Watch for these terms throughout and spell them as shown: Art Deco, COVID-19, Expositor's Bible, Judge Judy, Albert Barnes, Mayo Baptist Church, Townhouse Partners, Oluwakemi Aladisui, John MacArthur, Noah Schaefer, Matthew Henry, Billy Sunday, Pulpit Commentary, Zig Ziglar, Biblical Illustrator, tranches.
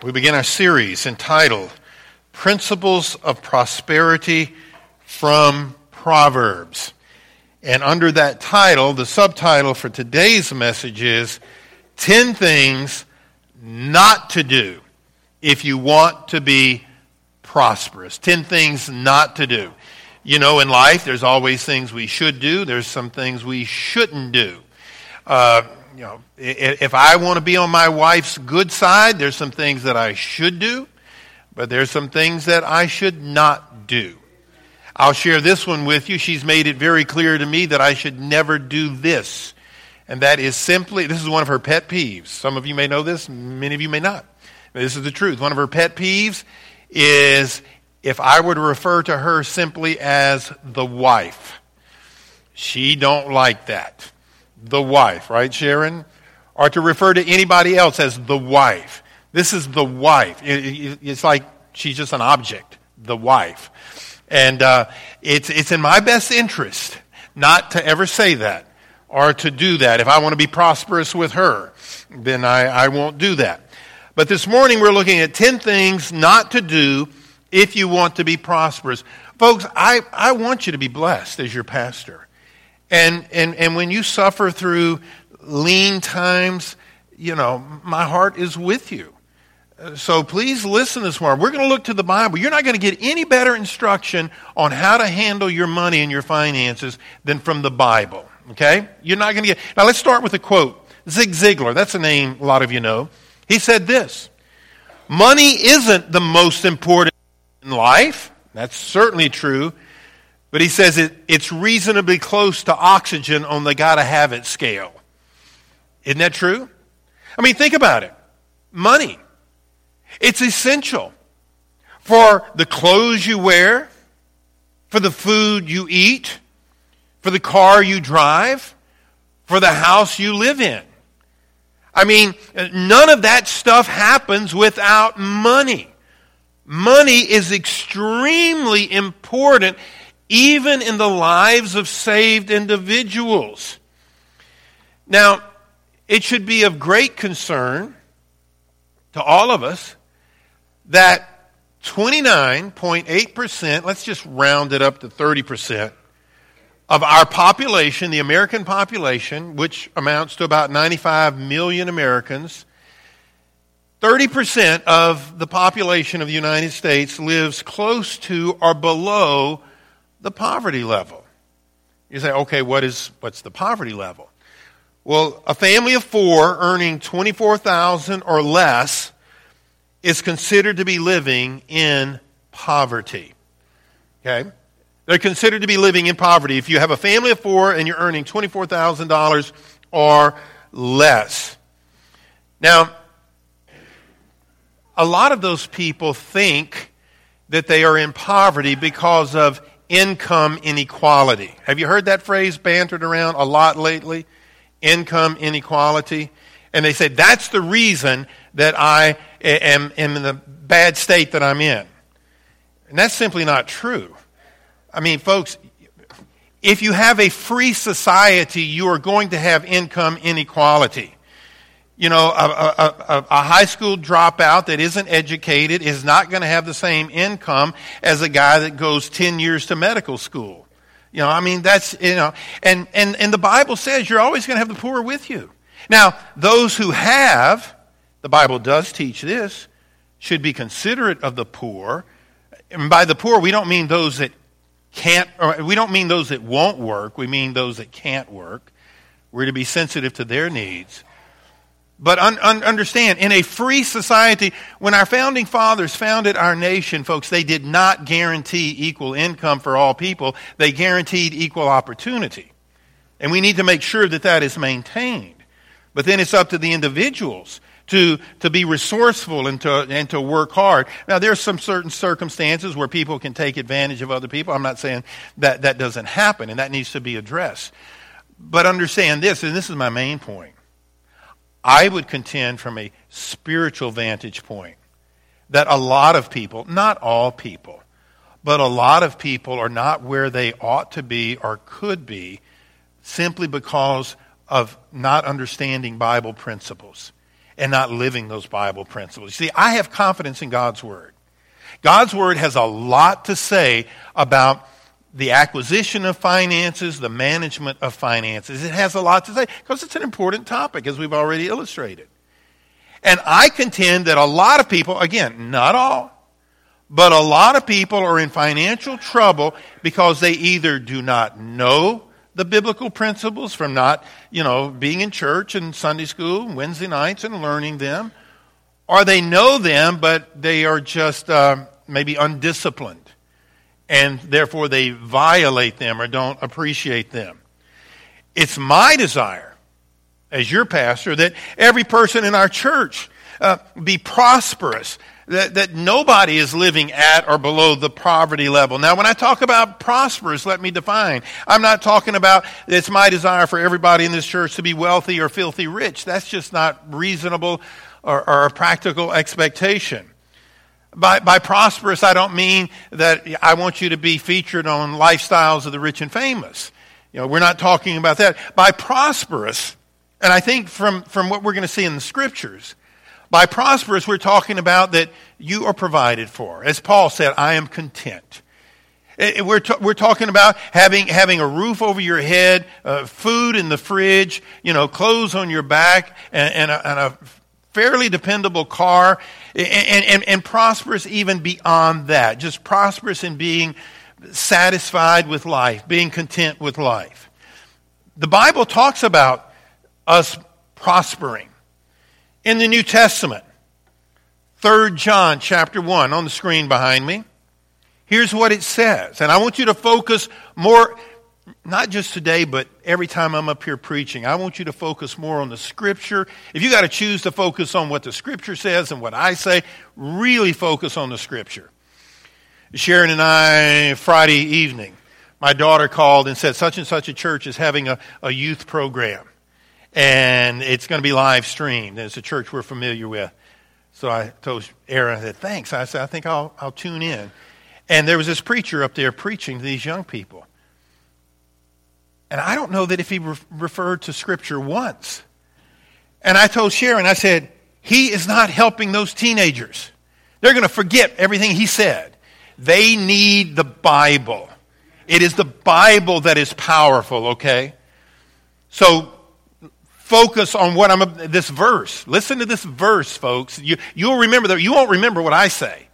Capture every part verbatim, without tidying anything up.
we begin our series entitled Principles of Prosperity from Proverbs. And under that title, the subtitle for today's message is ten Things Not to Do If You Want to Be Prosperous. ten Things Not to Do. You know, in life, there's always things we should do. There's some things we shouldn't do. Uh, you know, if I want to be on my wife's good side, there's some things that I should do, but there's some things that I should not do. I'll share this one with you. She's made it very clear to me that I should never do this. And that is simply, this is one of her pet peeves. Some of you may know this, many of you may not. This is the truth. One of her pet peeves is if I were to refer to her simply as the wife. She don't like that. The wife, right, Sharon? Or to refer to anybody else as the wife. This is the wife. It's like she's just an object, the wife. And uh, it's it's in my best interest not to ever say that or to do that. If I want to be prosperous with her, then I, I won't do that. But this morning we're looking at ten things not to do if you want to be prosperous. Folks, I, I want you to be blessed as your pastor. And, and and when you suffer through lean times, you know, my heart is with you. So please listen this morning. We're going to look to the Bible. You're not going to get any better instruction on how to handle your money and your finances than from the Bible, okay? You're not going to get... Now, let's start with a quote. Zig Ziglar, that's a name a lot of you know. He said this, "Money isn't the most important in life." That's certainly true. But he says it, it's reasonably close to oxygen on the gotta-have-it scale. Isn't that true? I mean, think about it. Money. It's essential for the clothes you wear, for the food you eat, for the car you drive, for the house you live in. I mean, none of that stuff happens without money. Money is extremely important, even in the lives of saved individuals. Now, it should be of great concern to all of us that twenty-nine point eight percent, let's just round it up to thirty percent, of our population, the American population, which amounts to about ninety-five million Americans, thirty percent of the population of the United States lives close to or below the poverty level. You say, okay, what is what's the poverty level? Well, a family of four earning twenty-four thousand dollars or less is considered to be living in poverty. Okay? They're considered to be living in poverty if you have a family of four and you're earning twenty-four thousand dollars or less. Now, a lot of those people think that they are in poverty because of income inequality. Have you heard that phrase bantered around a lot lately? Income inequality. And they say, that's the reason that I am, am in the bad state that I'm in. And that's simply not true. I mean, folks, if you have a free society, you are going to have income inequality. You know, a, a, a high school dropout that isn't educated is not going to have the same income as a guy that goes ten years to medical school. You know, I mean, that's, you know, and, and, and the Bible says you're always going to have the poor with you. Now, those who have, the Bible does teach this, should be considerate of the poor. And by the poor, we don't mean those that can't, or we don't mean those that won't work. We mean those that can't work. We're to be sensitive to their needs. But un- un- understand, in a free society, when our founding fathers founded our nation, folks, they did not guarantee equal income for all people. They guaranteed equal opportunity. And we need to make sure that that is maintained. But then it's up to the individuals to to be resourceful and to and to work hard. Now, there's some certain circumstances where people can take advantage of other people. I'm not saying that that doesn't happen, and that needs to be addressed. But understand this, and this is my main point. I would contend from a spiritual vantage point that a lot of people, not all people, but a lot of people are not where they ought to be or could be simply because of not understanding Bible principles and not living those Bible principles. You see, I have confidence in God's Word. God's Word has a lot to say about the acquisition of finances, the management of finances. It has a lot to say because it's an important topic, as we've already illustrated. And I contend that a lot of people, again, not all, but a lot of people are in financial trouble because they either do not know the biblical principles from not, you know, being in church and Sunday school and Wednesday nights and learning them, or they know them, but they are just uh, maybe undisciplined, and therefore they violate them or don't appreciate them. It's my desire, as your pastor, that every person in our church uh, be prosperous, that, that nobody is living at or below the poverty level. Now, when I talk about prosperous, let me define. I'm not talking about it's my desire for everybody in this church to be wealthy or filthy rich. That's just not reasonable or, or a practical expectation. By, by prosperous, I don't mean that I want you to be featured on Lifestyles of the Rich and Famous. You know, we're not talking about that. By prosperous, and I think from, from what we're going to see in the Scriptures, by prosperous, we're talking about that you are provided for. As Paul said, I am content. We're, t- we're talking about having, having a roof over your head, uh, food in the fridge, you know, clothes on your back, and, and, a, and a fairly dependable car, and, and, and prosperous even beyond that. Just prosperous in being satisfied with life, being content with life. The Bible talks about us prospering. In the New Testament, Third John chapter one, on the screen behind me, here's what it says. And I want you to focus more, not just today, but every time I'm up here preaching. I want you to focus more on the Scripture. If you got to choose to focus on what the Scripture says and what I say, really focus on the Scripture. Sharon and I, Friday evening, my daughter called and said, such and such a church is having a, a youth program. And it's going to be live streamed. It's a church we're familiar with. So I told Aaron, I said, thanks. I said, I think I'll, I'll tune in. And there was this preacher up there preaching to these young people. And I don't know that if he re- referred to Scripture once. And I told Sharon, I said, he is not helping those teenagers. They're going to forget everything he said. They need the Bible. It is the Bible that is powerful, okay? So focus on what I'm, this verse. Listen to this verse, folks. You, you'll remember that. You won't remember what I say,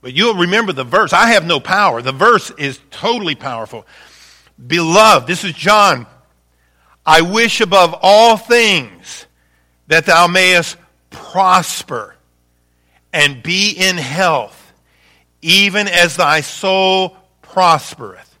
but you'll remember the verse. I have no power. The verse is totally powerful. Beloved, this is John. I wish above all things that thou mayest prosper and be in health, even as thy soul prospereth.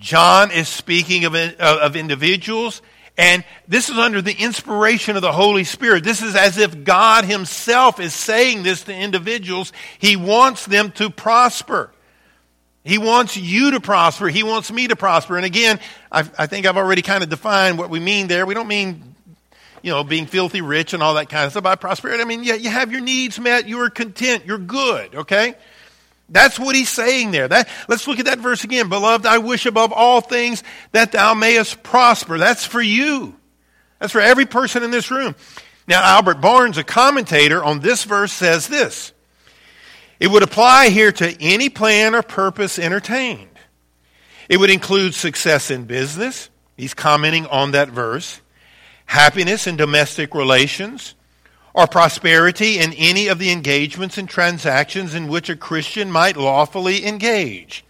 John is speaking of, of individuals. And this is under the inspiration of the Holy Spirit. This is as if God himself is saying this to individuals. He wants them to prosper. He wants you to prosper. He wants me to prosper. And again, I've, I think I've already kind of defined what we mean there. We don't mean, you know, being filthy rich and all that kind of stuff. By prosperity, I mean, yeah, you have your needs met. You are content. You're good, okay? That's what he's saying there. That, let's look at that verse again. Beloved, I wish above all things that thou mayest prosper. That's for you. That's for every person in this room. Now, Albert Barnes, a commentator on this verse, says this. It would apply here to any plan or purpose entertained. It would include success in business. He's commenting on that verse. Happiness in domestic relations, or prosperity in any of the engagements and transactions in which a Christian might lawfully engage.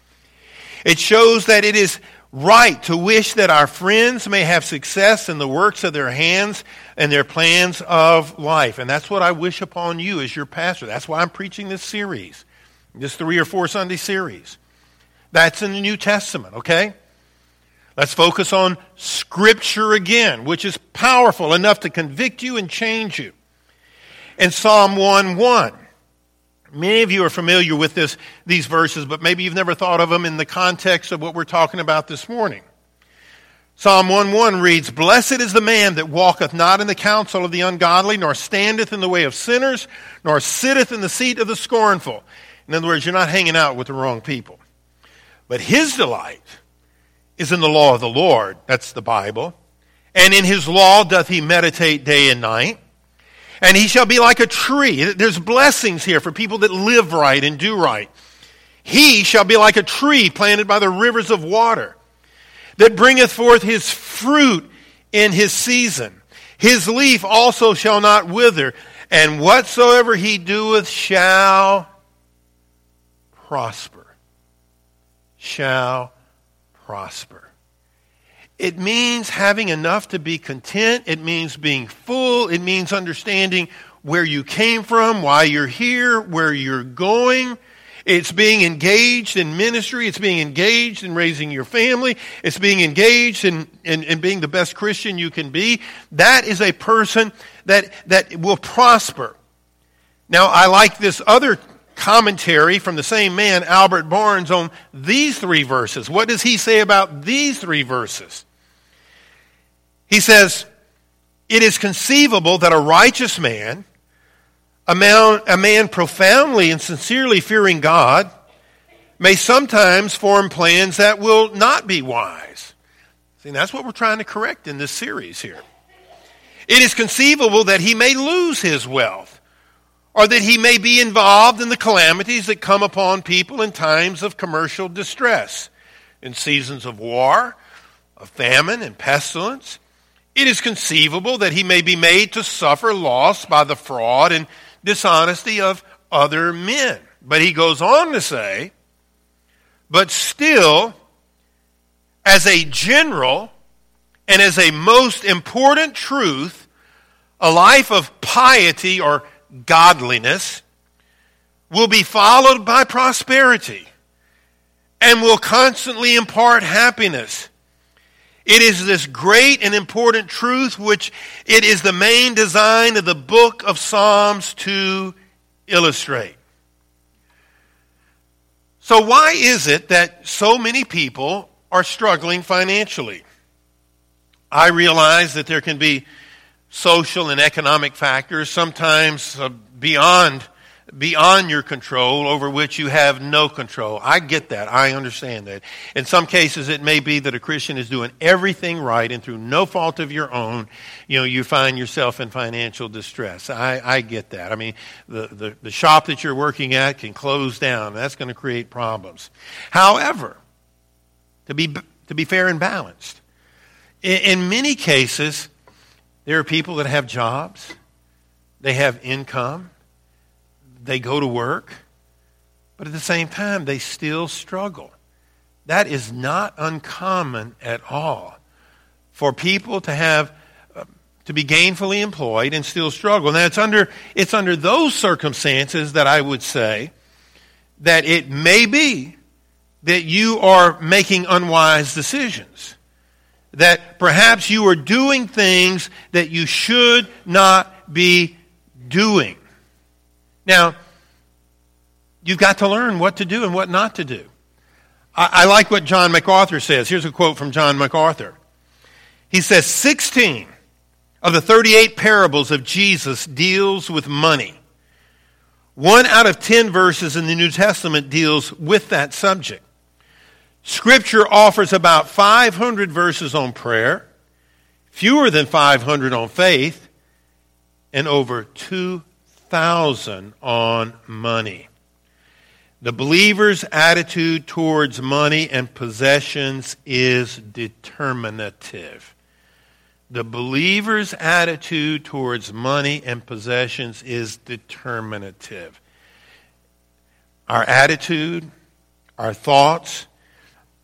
It shows that it is right to wish that our friends may have success in the works of their hands and their plans of life. And that's what I wish upon you as your pastor. That's why I'm preaching this series, this three or four Sunday series. That's in the New Testament, okay? Let's focus on Scripture again, which is powerful enough to convict you and change you. and Psalm one one. Many of you are familiar with this, these verses, but maybe you've never thought of them in the context of what we're talking about this morning. Psalm one one reads, "Blessed is the man that walketh not in the counsel of the ungodly, nor standeth in the way of sinners, nor sitteth in the seat of the scornful." In other words, you're not hanging out with the wrong people. "But his delight is in the law of the Lord," that's the Bible, "and in his law doth he meditate day and night. And he shall be like a tree." There's blessings here for people that live right and do right. "He shall be like a tree planted by the rivers of water, that bringeth forth his fruit in his season. His leaf also shall not wither, and whatsoever he doeth shall prosper." Shall prosper. It means having enough to be content. It means being full. It means understanding where you came from, why you're here, where you're going. It's being engaged in ministry. It's being engaged in raising your family. It's being engaged in, in, in being the best Christian you can be. That is a person that, that will prosper. Now, I like this other commentary from the same man, Albert Barnes, on these three verses. What does he say about these three verses? He says, "It is conceivable that a righteous man, a man, a man profoundly and sincerely fearing God, may sometimes form plans that will not be wise." See, that's what we're trying to correct in this series here. "It is conceivable that he may lose his wealth, or that he may be involved in the calamities that come upon people in times of commercial distress, in seasons of war, of famine and pestilence. It is conceivable that he may be made to suffer loss by the fraud and dishonesty of other men." But he goes on to say, "But still, as a general and as a most important truth, a life of piety or godliness will be followed by prosperity and will constantly impart happiness. It is this great and important truth which it is the main design of the book of Psalms to illustrate." So why is it that so many people are struggling financially? I realize that there can be social and economic factors, sometimes beyond beyond your control, over which you have no control. I get that. I understand that. In some cases, it may be that a Christian is doing everything right, and through no fault of your own, you know, you find yourself in financial distress. I, I get that. I mean, the, the, the shop that you're working at can close down. That's going to create problems. However, to be to be fair and balanced, in, in many cases, there are people that have jobs, they have income, they go to work, but at the same time, they still struggle. That is not uncommon at all for people to have uh, to be gainfully employed and still struggle. Now, it's under, it's under those circumstances that I would say that it may be that you are making unwise decisions, that perhaps you are doing things that you should not be doing. Now, you've got to learn what to do and what not to do. I, I like what John MacArthur says. Here's a quote from John MacArthur. He says, sixteen of the thirty-eight parables of Jesus deals with money. One out of ten verses in the New Testament deals with that subject. Scripture offers about five hundred verses on prayer, fewer than five hundred on faith, and over two thousand on money. The believer's attitude towards money and possessions is determinative. The believer's attitude towards money and possessions is determinative. Our attitude, our thoughts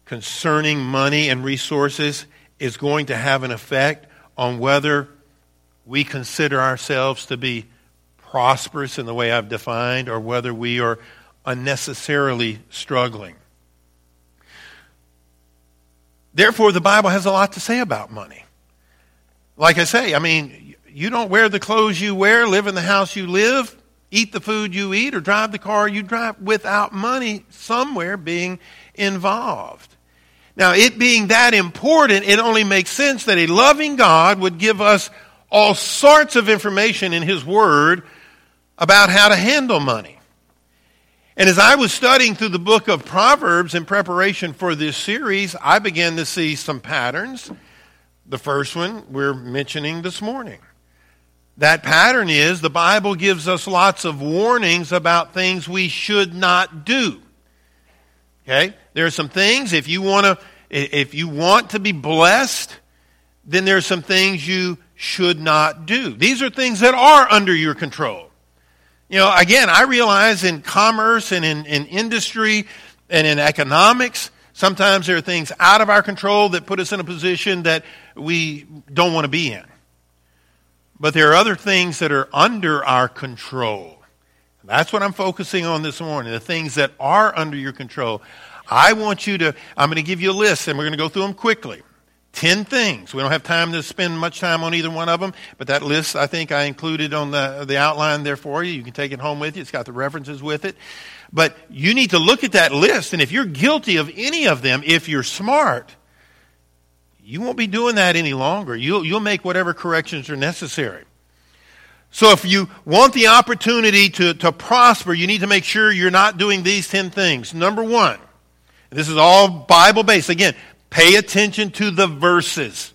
concerning money and resources is going to have an effect on whether we consider ourselves to be prosperous in the way I've defined, or whether we are unnecessarily struggling. Therefore, the Bible has a lot to say about money. Like I say, I mean, you don't wear the clothes you wear, live in the house you live, eat the food you eat, or drive the car you drive without money somewhere being involved. Now, it being that important, it only makes sense that a loving God would give us all sorts of information in His Word about how to handle money. And as I was studying through the book of Proverbs in preparation for this series, I began to see some patterns. The first one we're mentioning this morning. That pattern is the Bible gives us lots of warnings about things we should not do. Okay? There are some things, if you want to if you want to be blessed, then there are some things you should not do. These are things that are under your control. You know, again, I realize in commerce and in, in industry and in economics, sometimes there are things out of our control that put us in a position that we don't want to be in. But there are other things that are under our control. That's what I'm focusing on this morning, the things that are under your control. I want you to, I'm going to give you a list, and we're going to go through them quickly. Ten things. We don't have time to spend much time on either one of them, but that list I think I included on the, the outline there for you. You can take it home with you. It's got the references with it. But you need to look at that list, and if you're guilty of any of them, if you're smart, you won't be doing that any longer. You'll, you'll make whatever corrections are necessary. So if you want the opportunity to, to prosper, you need to make sure you're not doing these ten things. Number one, this is all Bible-based. Again, pay attention to the verses.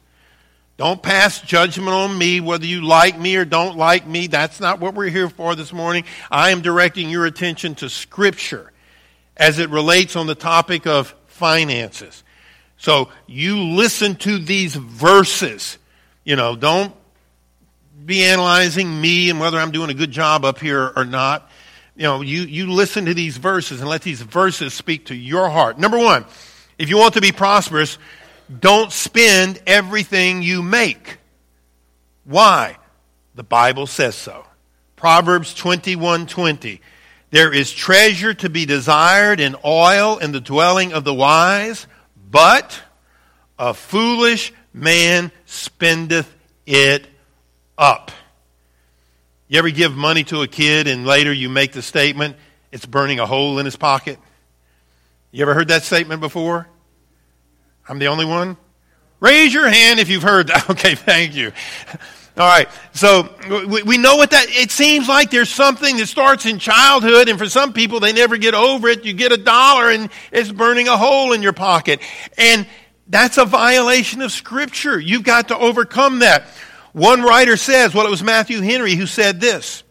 Don't pass judgment on me, whether you like me or don't like me. That's not what we're here for this morning. I am directing your attention to Scripture as it relates on the topic of finances. So you listen to these verses. You know, don't be analyzing me and whether I'm doing a good job up here or not. You know, you, you listen to these verses and let these verses speak to your heart. Number one, if you want to be prosperous, don't spend everything you make. Why? The Bible says so. Proverbs twenty-one twenty. There is treasure to be desired in oil in the dwelling of the wise, but a foolish man spendeth it up. You ever give money to a kid and later you make the statement, it's burning a hole in his pocket? You ever heard that statement before? I'm the only one? Raise your hand if you've heard that. Okay, thank you. All right, so we, we know what that, it seems like there's something that starts in childhood, and for some people they never get over it. You get a dollar and it's burning a hole in your pocket. And that's a violation of Scripture. You've got to overcome that. One writer says, well, it was Matthew Henry who said this,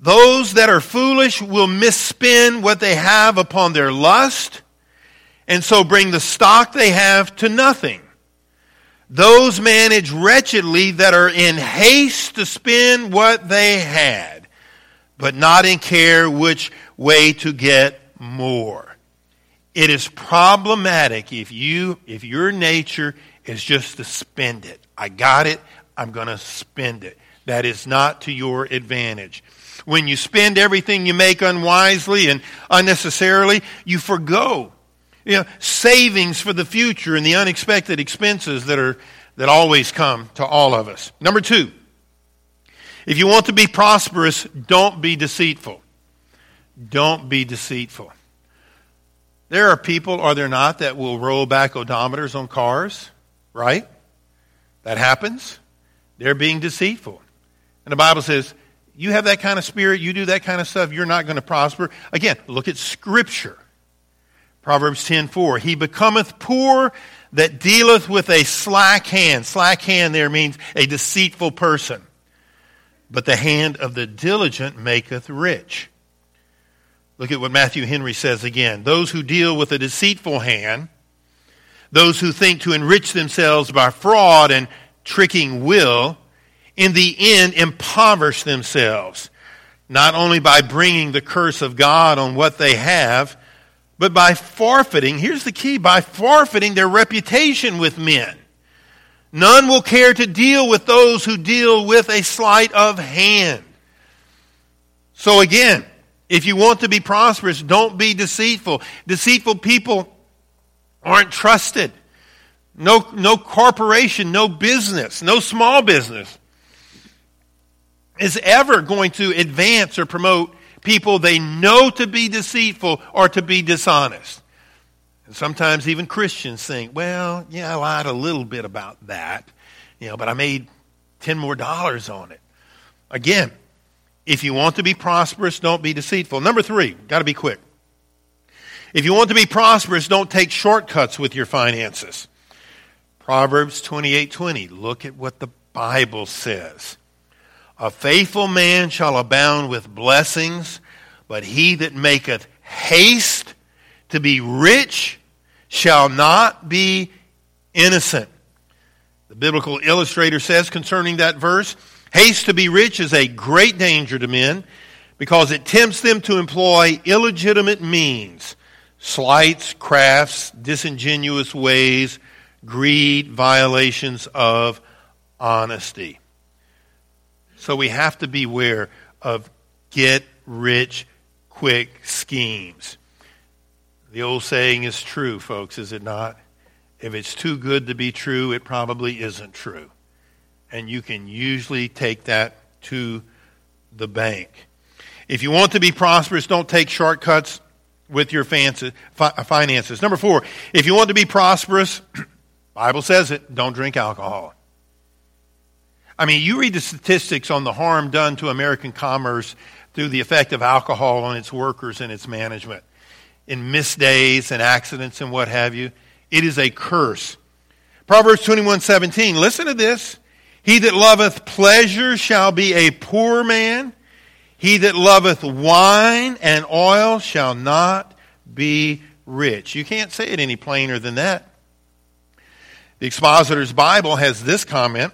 those that are foolish will misspend what they have upon their lust, and so bring the stock they have to nothing. Those manage wretchedly that are in haste to spend what they had, but not in care which way to get more. It is problematic if you, if your nature is just to spend it. I got it. I'm going to spend it. That is not to your advantage. When you spend everything you make unwisely and unnecessarily, you forgo, you know, savings for the future and the unexpected expenses that are that always come to all of us. Number two, if you want to be prosperous, don't be deceitful. Don't be deceitful. There are people, are there not, that will roll back odometers on cars, right? That happens. They're being deceitful. And the Bible says, you have that kind of spirit, you do that kind of stuff, you're not going to prosper. Again, look at Scripture. Proverbs ten four, he becometh poor that dealeth with a slack hand. Slack hand there means a deceitful person. But the hand of the diligent maketh rich. Look at what Matthew Henry says again. Those who deal with a deceitful hand, those who think to enrich themselves by fraud and tricking will, in the end impoverish themselves, not only by bringing the curse of God on what they have, but by forfeiting, here's the key, by forfeiting their reputation with men. None will care to deal with those who deal with a sleight of hand. So again, if you want to be prosperous, don't be deceitful. Deceitful people aren't trusted. No, no corporation, no business, no small business is ever going to advance or promote people they know to be deceitful or to be dishonest. And sometimes even Christians think, well, yeah, I lied a little bit about that, you know, but I made ten more dollars on it. Again, if you want to be prosperous, don't be deceitful. Number three, got to be quick. If you want to be prosperous, don't take shortcuts with your finances. Proverbs twenty-eight twenty, look at what the Bible says. A faithful man shall abound with blessings, but he that maketh haste to be rich shall not be innocent. The Biblical Illustrator says concerning that verse, haste to be rich is a great danger to men because it tempts them to employ illegitimate means, slights, crafts, disingenuous ways, greed, violations of honesty. So we have to beware of get-rich-quick schemes. The old saying is true, folks, is it not? If it's too good to be true, it probably isn't true. And you can usually take that to the bank. If you want to be prosperous, don't take shortcuts with your finances. Number four, if you want to be prosperous, Bible says it, don't drink alcohol. I mean, you read the statistics on the harm done to American commerce through the effect of alcohol on its workers and its management. In missed days and accidents and what have you, it is a curse. Proverbs twenty-one seventeen, listen to this. He that loveth pleasure shall be a poor man. He that loveth wine and oil shall not be rich. You can't say it any plainer than that. The Expositor's Bible has this comment.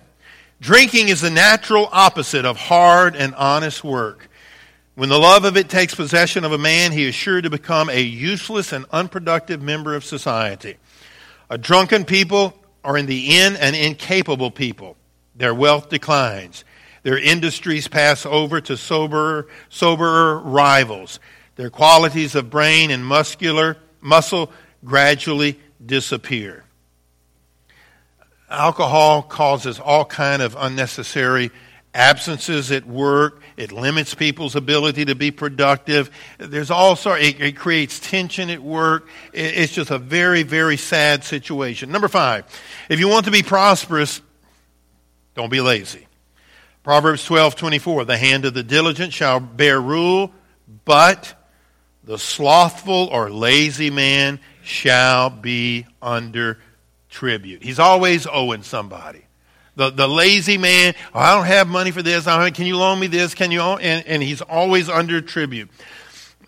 Drinking is the natural opposite of hard and honest work. When the love of it takes possession of a man, he is sure to become a useless and unproductive member of society. A drunken people are in the end an incapable people. Their wealth declines. Their industries pass over to soberer, soberer rivals. Their qualities of brain and muscular muscle gradually disappear. Alcohol causes all kind of unnecessary absences at work. It limits people's ability to be productive. There's all sorts. It, it creates tension at work. It, it's just a very, very sad situation. Number five, if you want to be prosperous, don't be lazy. Proverbs twelve twenty-four, the hand of the diligent shall bear rule, but the slothful or lazy man shall be under tribute. He's always owing somebody. The the lazy man, oh, I don't have money for this. I don't, can you loan me this? Can you? And, and he's always under tribute.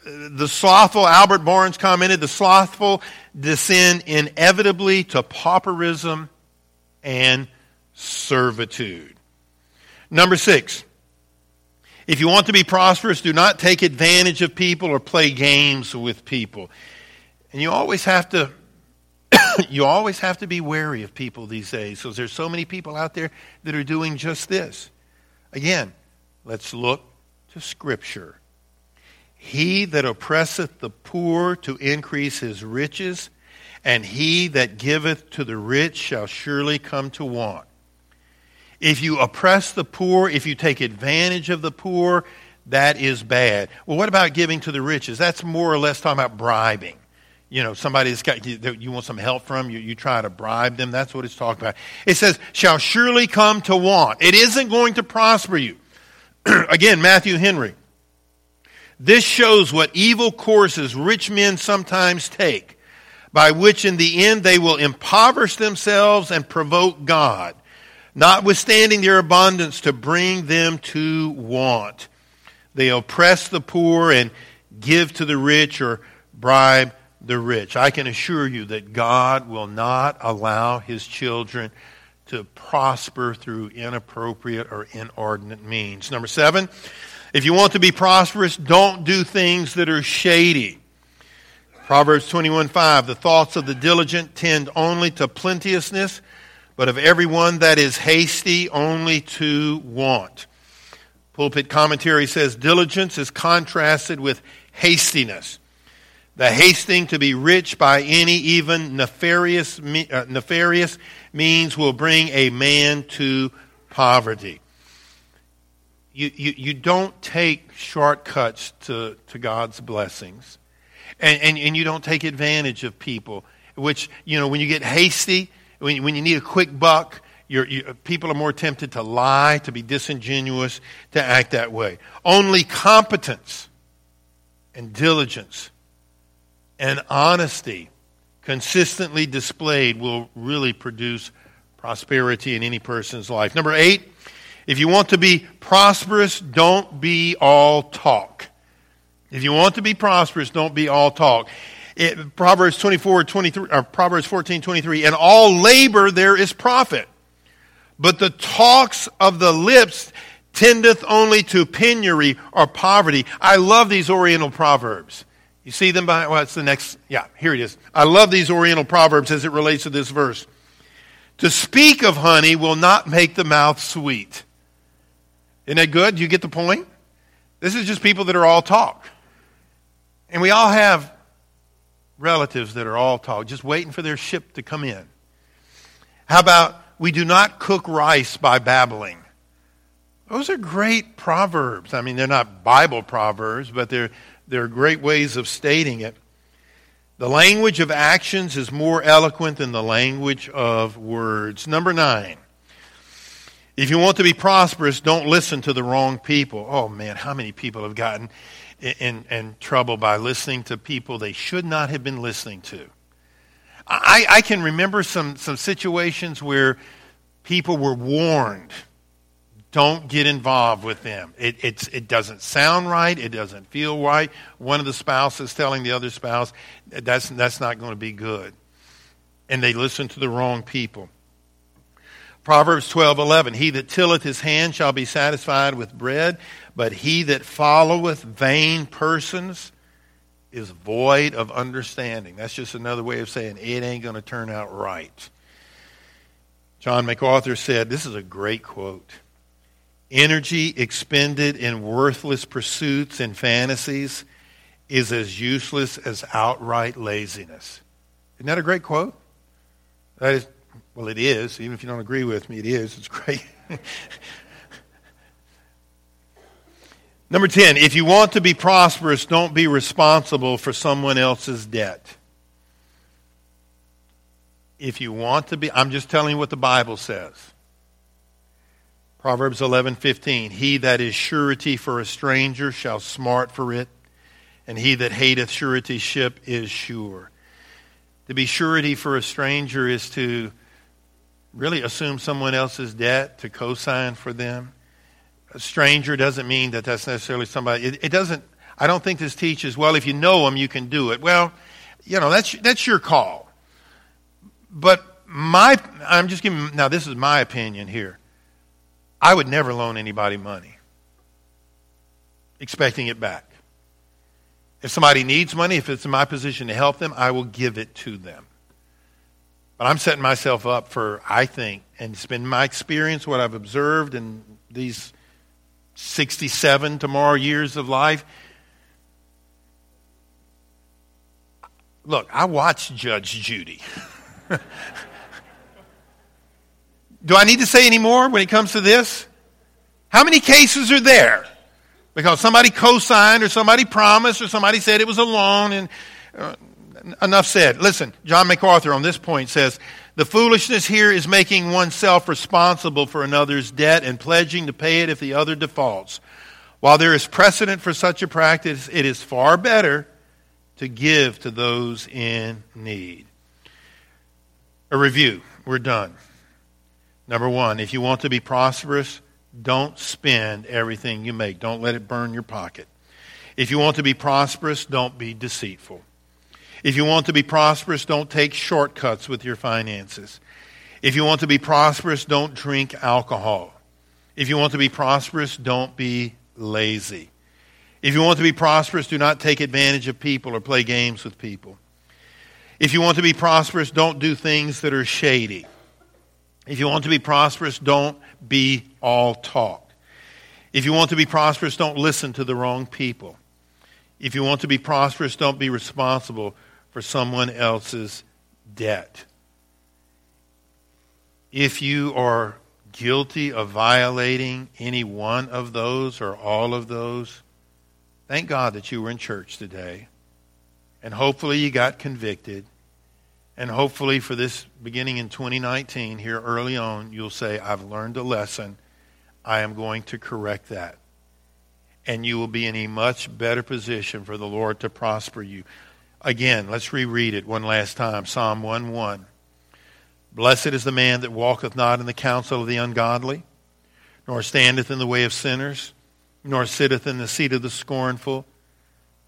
The slothful, Albert Barnes commented, the slothful descend inevitably to pauperism and servitude. Number six, if you want to be prosperous, do not take advantage of people or play games with people. And you always have to You always have to be wary of people these days because there's so many people out there that are doing just this. Again, let's look to Scripture. He that oppresseth the poor to increase his riches, and he that giveth to the rich shall surely come to want. If you oppress the poor, if you take advantage of the poor, that is bad. Well, what about giving to the riches? That's more or less talking about bribing. You know, somebody that's got, you want some help from, you, you try to bribe them. That's what it's talking about. It says, shall surely come to want. It isn't going to prosper you. Again, Matthew Henry. This shows what evil courses rich men sometimes take, by which in the end they will impoverish themselves and provoke God, notwithstanding their abundance to bring them to want. They oppress the poor and give to the rich or bribe the rich. I can assure you that God will not allow his children to prosper through inappropriate or inordinate means. Number seven, if you want to be prosperous, don't do things that are shady. Proverbs twenty-one five, the thoughts of the diligent tend only to plenteousness, but of everyone that is hasty, only to want. Pulpit Commentary says, diligence is contrasted with hastiness. The hasting to be rich by any even nefarious uh, nefarious means will bring a man to poverty. you, you, you don't take shortcuts to, to God's blessings. And, and, and you don't take advantage of people, which, you know, when you get hasty, when you, when you need a quick buck, you're, you, people are more tempted to lie, to be disingenuous, to act that way. Only competence and diligence and honesty consistently displayed will really produce prosperity in any person's life. Number eight, if you want to be prosperous, don't be all talk. If you want to be prosperous, don't be all talk. It, Proverbs twenty-four, twenty-three, or Proverbs fourteen, twenty-three. In all labor there is profit, but the talks of the lips tendeth only to penury or poverty. I love these Oriental proverbs. You see them by, well, it's the next, yeah, here it is. I love these Oriental proverbs as it relates to this verse. To speak of honey will not make the mouth sweet. Isn't that good? You get the point? This is just people that are all talk. And we all have relatives that are all talk, just waiting for their ship to come in. How about, we do not cook rice by babbling. Those are great proverbs. I mean, they're not Bible proverbs, but they're, they're great ways of stating it. The language of actions is more eloquent than the language of words. Number nine, if you want to be prosperous, don't listen to the wrong people. Oh, man, how many people have gotten in, in trouble by listening to people they should not have been listening to. I, I can remember some, some situations where people were warned, don't get involved with them. It, it's, it doesn't sound right. It doesn't feel right. One of the spouses telling the other spouse, that's, that's not going to be good. And they listen to the wrong people. Proverbs twelve, eleven, he that tilleth his hand shall be satisfied with bread, but he that followeth vain persons is void of understanding. That's just another way of saying it ain't going to turn out right. John MacArthur said, this is a great quote, energy expended in worthless pursuits and fantasies is as useless as outright laziness. Isn't that a great quote? That is. Well, it is. Even if you don't agree with me, it is. It's great. Number ten, if you want to be prosperous, don't be responsible for someone else's debt. If you want to be, I'm just telling you what the Bible says. Proverbs eleven fifteen, he that is surety for a stranger shall smart for it, and he that hateth suretyship is sure. To be surety for a stranger is to really assume someone else's debt, to co-sign for them. A stranger doesn't mean that that's necessarily somebody. It, it doesn't, I don't think this teaches, well, if you know them, you can do it. Well, you know, that's that's your call. But my, I'm just giving, now this is my opinion here. I would never loan anybody money, expecting it back. If somebody needs money, if it's in my position to help them, I will give it to them. But I'm setting myself up for, I think, and it's been my experience, what I've observed in these sixty-seven tomorrow years of life. Look, I watched Judge Judy. Do I need to say any more when it comes to this? How many cases are there? Because somebody co-signed or somebody promised or somebody said it was a loan, and uh, enough said. Listen, John MacArthur on this point says, the foolishness here is making oneself responsible for another's debt and pledging to pay it if the other defaults. While there is precedent for such a practice, it is far better to give to those in need. A review. We're done. Number one, if you want to be prosperous, don't spend everything you make. Don't let it burn your pocket. If you want to be prosperous, don't be deceitful. If you want to be prosperous, don't take shortcuts with your finances. If you want to be prosperous, don't drink alcohol. If you want to be prosperous, don't be lazy. If you want to be prosperous, do not take advantage of people or play games with people. If you want to be prosperous, don't do things that are shady. If you want to be prosperous, don't be all talk. If you want to be prosperous, don't listen to the wrong people. If you want to be prosperous, don't be responsible for someone else's debt. If you are guilty of violating any one of those or all of those, thank God that you were in church today. And hopefully you got convicted. And hopefully for this beginning in twenty nineteen, here early on, you'll say, I've learned a lesson. I am going to correct that. And you will be in a much better position for the Lord to prosper you. Again, let's reread it one last time. Psalm one one. Blessed is the man that walketh not in the counsel of the ungodly, nor standeth in the way of sinners, nor sitteth in the seat of the scornful.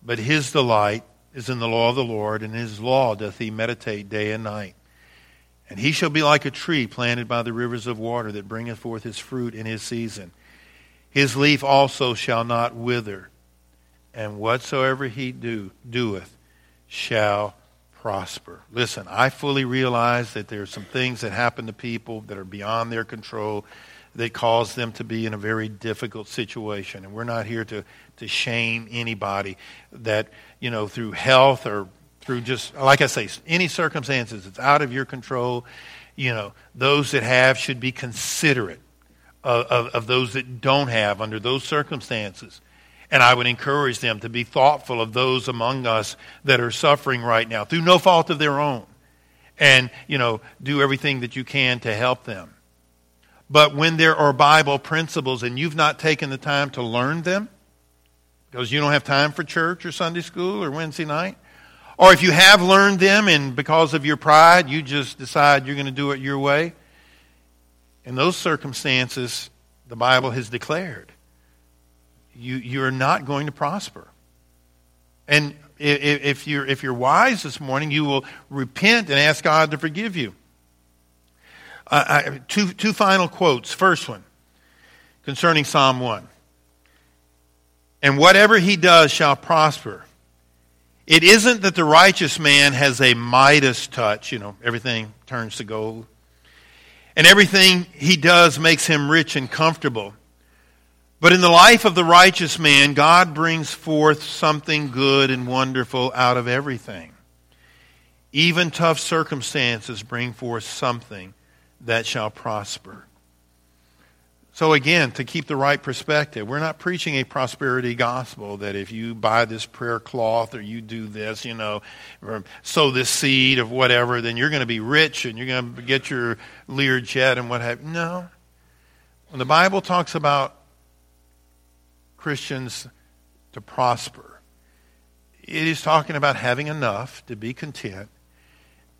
But his delight is in the law of the Lord, and in his law doth he meditate day and night. And he shall be like a tree planted by the rivers of water, that bringeth forth his fruit in his season. His leaf also shall not wither, and whatsoever he do, doeth shall prosper. Listen, I fully realize that there are some things that happen to people that are beyond their control that cause them to be in a very difficult situation. And we're not here to, to shame anybody that, you know, through health or through just, like I say, any circumstances that's out of your control, you know, those that have should be considerate of, of, of those that don't have under those circumstances. And I would encourage them to be thoughtful of those among us that are suffering right now through no fault of their own. And, you know, do everything that you can to help them. But when there are Bible principles and you've not taken the time to learn them, because you don't have time for church or Sunday school or Wednesday night, or if you have learned them and because of your pride, you just decide you're going to do it your way, in those circumstances, the Bible has declared, You you're not going to prosper. And if you're, if you're wise this morning, you will repent and ask God to forgive you. Uh, I, two, two final quotes. First one, concerning Psalm one. And whatever he does shall prosper. It isn't that the righteous man has a Midas touch. You know, everything turns to gold. And everything he does makes him rich and comfortable. But in the life of the righteous man, God brings forth something good and wonderful out of everything. Even tough circumstances bring forth something that shall prosper. So again, to keep the right perspective, we're not preaching a prosperity gospel that if you buy this prayer cloth or you do this, you know, or sow this seed of whatever, then you're going to be rich and you're going to get your Learjet and what have you. No. When the Bible talks about Christians to prosper, it is talking about having enough to be content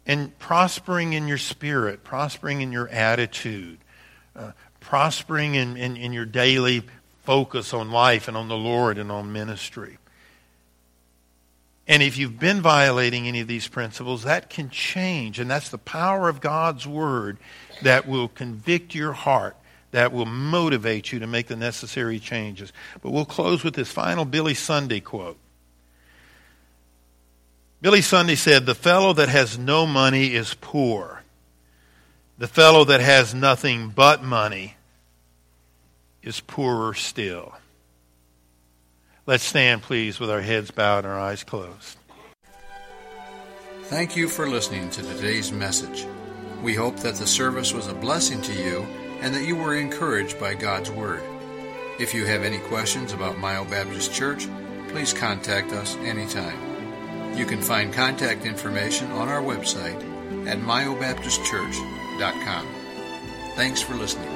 and prospering in your spirit, prospering in your attitude, uh, prospering in, in, in your daily focus on life and on the Lord and on ministry. And if you've been violating any of these principles, that can change. And that's the power of God's word that will convict your heart, that will motivate you to make the necessary changes. But we'll close with this final Billy Sunday quote. Billy Sunday said, "The fellow that has no money is poor. The fellow that has nothing but money is poorer still." Let's stand, please, with our heads bowed and our eyes closed. Thank you for listening to today's message. We hope that the service was a blessing to you and that you were encouraged by God's Word. If you have any questions about Mayo Baptist Church, please contact us anytime. You can find contact information on our website at mayo baptist church dot com. Thanks for listening.